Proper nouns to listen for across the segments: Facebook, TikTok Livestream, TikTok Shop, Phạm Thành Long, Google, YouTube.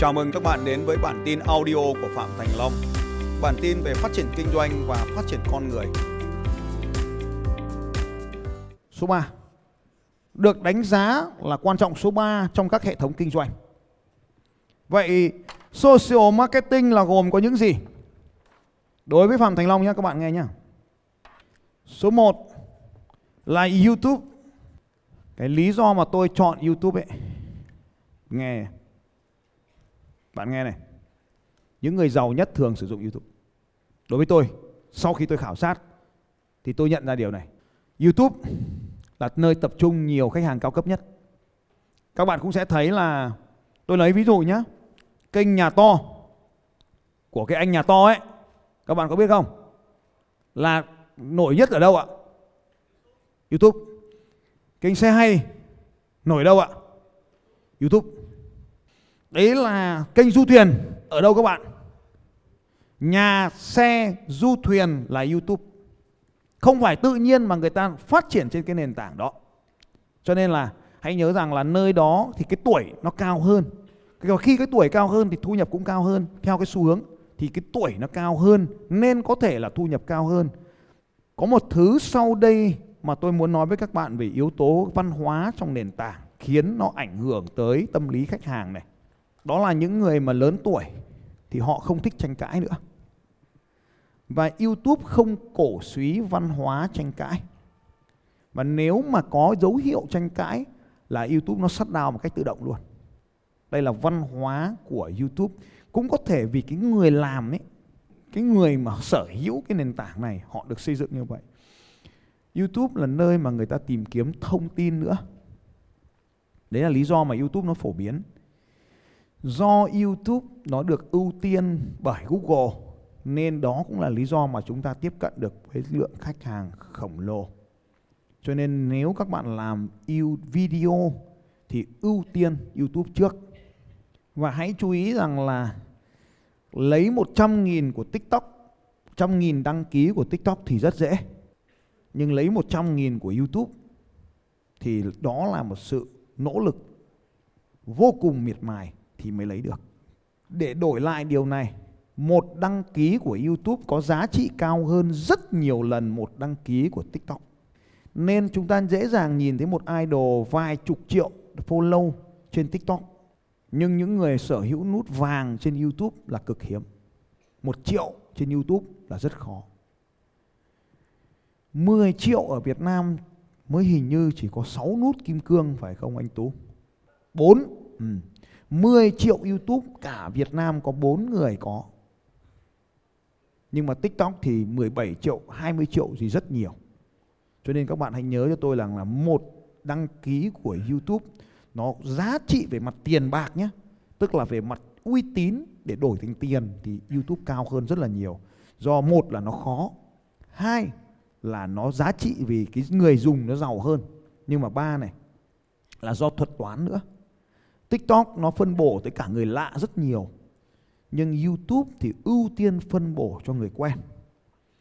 Chào mừng các bạn đến với bản tin audio của Phạm Thành Long. Bản tin về phát triển kinh doanh và phát triển con người. Số 3 được đánh giá là quan trọng số 3 trong các hệ thống kinh doanh. Vậy social marketing là gồm có những gì? Đối với Phạm Thành Long nhé, các bạn nghe nhé. Số 1 là YouTube. Cái lý do mà tôi chọn YouTube ấy, nghe bạn nghe này, những người giàu nhất thường sử dụng YouTube. Đối với tôi, sau khi tôi khảo sát thì tôi nhận ra điều này: YouTube là nơi tập trung nhiều khách hàng cao cấp nhất. Các bạn cũng sẽ thấy là, tôi lấy ví dụ nhé, kênh nhà to của cái anh nhà to ấy, các bạn có biết không, là nổi nhất ở đâu ạ? YouTube. Kênh xe hay nổi đâu ạ? YouTube. Đấy là kênh du thuyền ở đâu các bạn? Nhà xe du thuyền là YouTube. Không phải tự nhiên mà người ta phát triển trên cái nền tảng đó. Cho nên là hãy nhớ rằng là nơi đó thì cái tuổi nó cao hơn. Khi cái tuổi cao hơn thì thu nhập cũng cao hơn. Theo cái xu hướng thì cái tuổi nó cao hơn nên có thể là thu nhập cao hơn. Có một thứ sau đây mà tôi muốn nói với các bạn về yếu tố văn hóa trong nền tảng khiến nó ảnh hưởng tới tâm lý khách hàng này. Đó là những người mà lớn tuổi thì họ không thích tranh cãi nữa. Và YouTube không cổ suý văn hóa tranh cãi. Và nếu mà có dấu hiệu tranh cãi là YouTube nó shut down một cách tự động luôn. Đây là văn hóa của YouTube. Cũng có thể vì cái người làm ấy, cái người mà sở hữu cái nền tảng này, họ được xây dựng như vậy. YouTube là nơi mà người ta tìm kiếm thông tin nữa. Đấy là lý do mà YouTube nó phổ biến. Do YouTube nó được ưu tiên bởi Google nên đó cũng là lý do mà chúng ta tiếp cận được với lượng khách hàng khổng lồ. Cho nên nếu các bạn làm video thì ưu tiên YouTube trước. Và hãy chú ý rằng là lấy 100.000 của TikTok, 100.000 đăng ký của TikTok thì rất dễ. Nhưng lấy 100.000 của YouTube thì đó là một sự nỗ lực vô cùng miệt mài thì mới lấy được. Để đổi lại điều này, một đăng ký của YouTube có giá trị cao hơn rất nhiều lần một đăng ký của TikTok. Nên chúng ta dễ dàng nhìn thấy một idol vài chục triệu follow trên TikTok. Nhưng những người sở hữu nút vàng trên YouTube là cực hiếm. 1 triệu trên YouTube là rất khó. 10 triệu ở Việt Nam mới hình như chỉ có 6 nút kim cương, phải không anh Tú? 10 triệu YouTube cả Việt Nam có 4 người có. Nhưng mà TikTok thì 17 triệu, 20 triệu gì rất nhiều. Cho nên các bạn hãy nhớ cho tôi rằng là một đăng ký của YouTube nó giá trị về mặt tiền bạc nhé. Tức là về mặt uy tín để đổi thành tiền thì YouTube cao hơn rất là nhiều. Do một là nó khó, hai là nó giá trị vì cái người dùng nó giàu hơn. Nhưng mà ba này là do thuật toán nữa. TikTok nó phân bổ tới cả người lạ rất nhiều. Nhưng YouTube thì ưu tiên phân bổ cho người quen.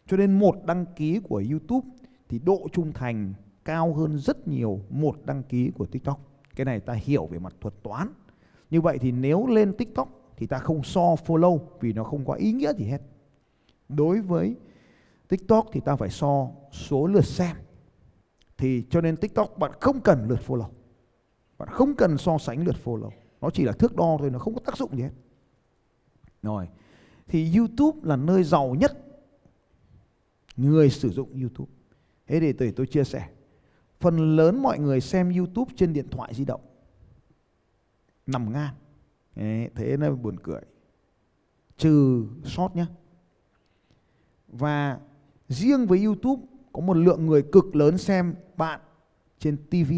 Cho nên một đăng ký của YouTube thì độ trung thành cao hơn rất nhiều một đăng ký của TikTok. Cái này ta hiểu về mặt thuật toán. Như vậy thì nếu lên TikTok thì ta không so follow vì nó không có ý nghĩa gì hết. Đối với TikTok thì ta phải so số lượt xem. Thì cho nên TikTok bạn không cần lượt follow. Bạn không cần so sánh lượt follow. Nó chỉ là thước đo thôi, nó không có tác dụng gì hết. Rồi. Thì YouTube là nơi giàu nhất người sử dụng YouTube. Thế thì tôi chia sẻ. Phần lớn mọi người xem YouTube trên điện thoại di động. Nằm ngang. Thế nó buồn cười. Trừ short nhé. Và riêng với YouTube có một lượng người cực lớn xem bạn trên TV.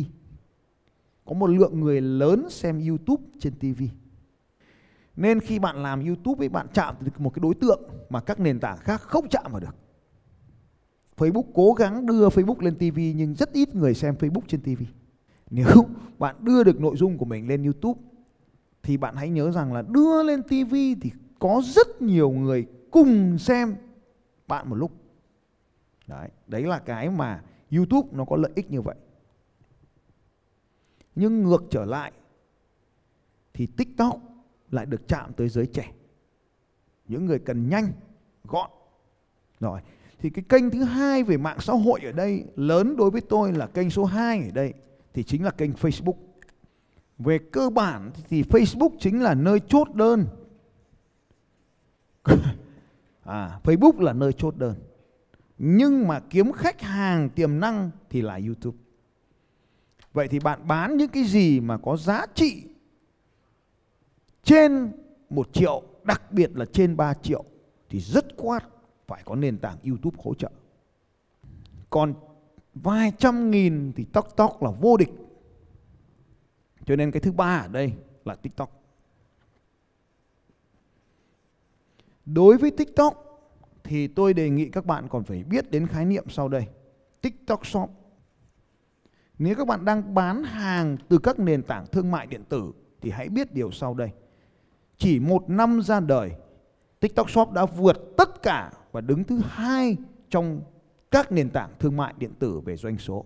Có một lượng người lớn xem YouTube trên TV. Nên khi bạn làm YouTube ấy, bạn chạm được một cái đối tượng mà các nền tảng khác không chạm vào được. Facebook cố gắng đưa Facebook lên TV nhưng rất ít người xem Facebook trên TV. Nếu bạn đưa được nội dung của mình lên YouTube thì bạn hãy nhớ rằng là đưa lên TV thì có rất nhiều người cùng xem bạn một lúc. Đấy là cái mà YouTube nó có lợi ích như vậy. Nhưng ngược trở lại thì TikTok lại được chạm tới giới trẻ, những người cần nhanh gọn. Rồi thì cái kênh thứ hai về mạng xã hội ở đây lớn đối với tôi là kênh số 2 ở đây, thì chính là kênh Facebook. Về cơ bản thì Facebook chính là nơi chốt đơn. Facebook là nơi chốt đơn. Nhưng mà kiếm khách hàng tiềm năng thì là YouTube. Vậy thì bạn bán những cái gì mà có giá trị trên 1 triệu, đặc biệt là trên 3 triệu thì rất quát phải có nền tảng YouTube hỗ trợ. Còn vài trăm nghìn thì TikTok là vô địch. Cho nên cái thứ ba ở đây là TikTok. Đối với TikTok thì tôi đề nghị các bạn còn phải biết đến khái niệm sau đây. TikTok Shop. Nếu các bạn đang bán hàng từ các nền tảng thương mại điện tử thì hãy biết điều sau đây. Chỉ 1 năm ra đời, TikTok Shop đã vượt tất cả và đứng thứ 2 trong các nền tảng thương mại điện tử về doanh số.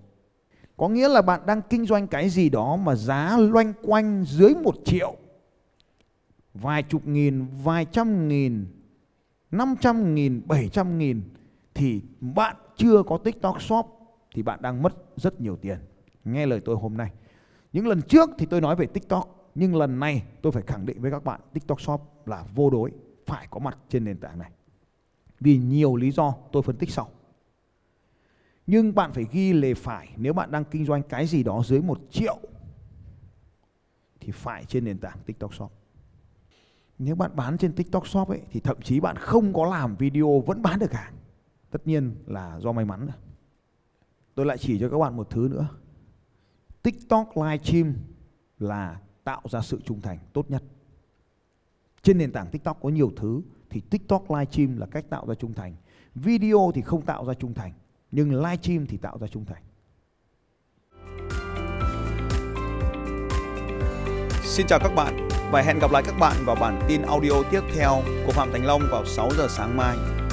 Có nghĩa là bạn đang kinh doanh cái gì đó mà giá loanh quanh dưới 1 triệu, vài chục nghìn, vài trăm nghìn, 500 nghìn, 700 nghìn, thì bạn chưa có TikTok Shop thì bạn đang mất rất nhiều tiền. Nghe lời tôi hôm nay. Những lần trước thì tôi nói về TikTok, nhưng lần này tôi phải khẳng định với các bạn TikTok Shop là vô đối, phải có mặt trên nền tảng này. Vì nhiều lý do tôi phân tích sau. Nhưng bạn phải ghi lề phải, nếu bạn đang kinh doanh cái gì đó dưới 1 triệu thì phải trên nền tảng TikTok Shop. Nếu bạn bán trên TikTok Shop ấy, thì thậm chí bạn không có làm video vẫn bán được hàng. Tất nhiên là do may mắn. Tôi lại chỉ cho các bạn một thứ nữa. TikTok Livestream là tạo ra sự trung thành tốt nhất. Trên nền tảng TikTok có nhiều thứ, thì TikTok Livestream là cách tạo ra trung thành. Video thì không tạo ra trung thành, nhưng livestream thì tạo ra trung thành. Xin chào các bạn và hẹn gặp lại các bạn vào bản tin audio tiếp theo của Phạm Thành Long vào 6 giờ sáng mai.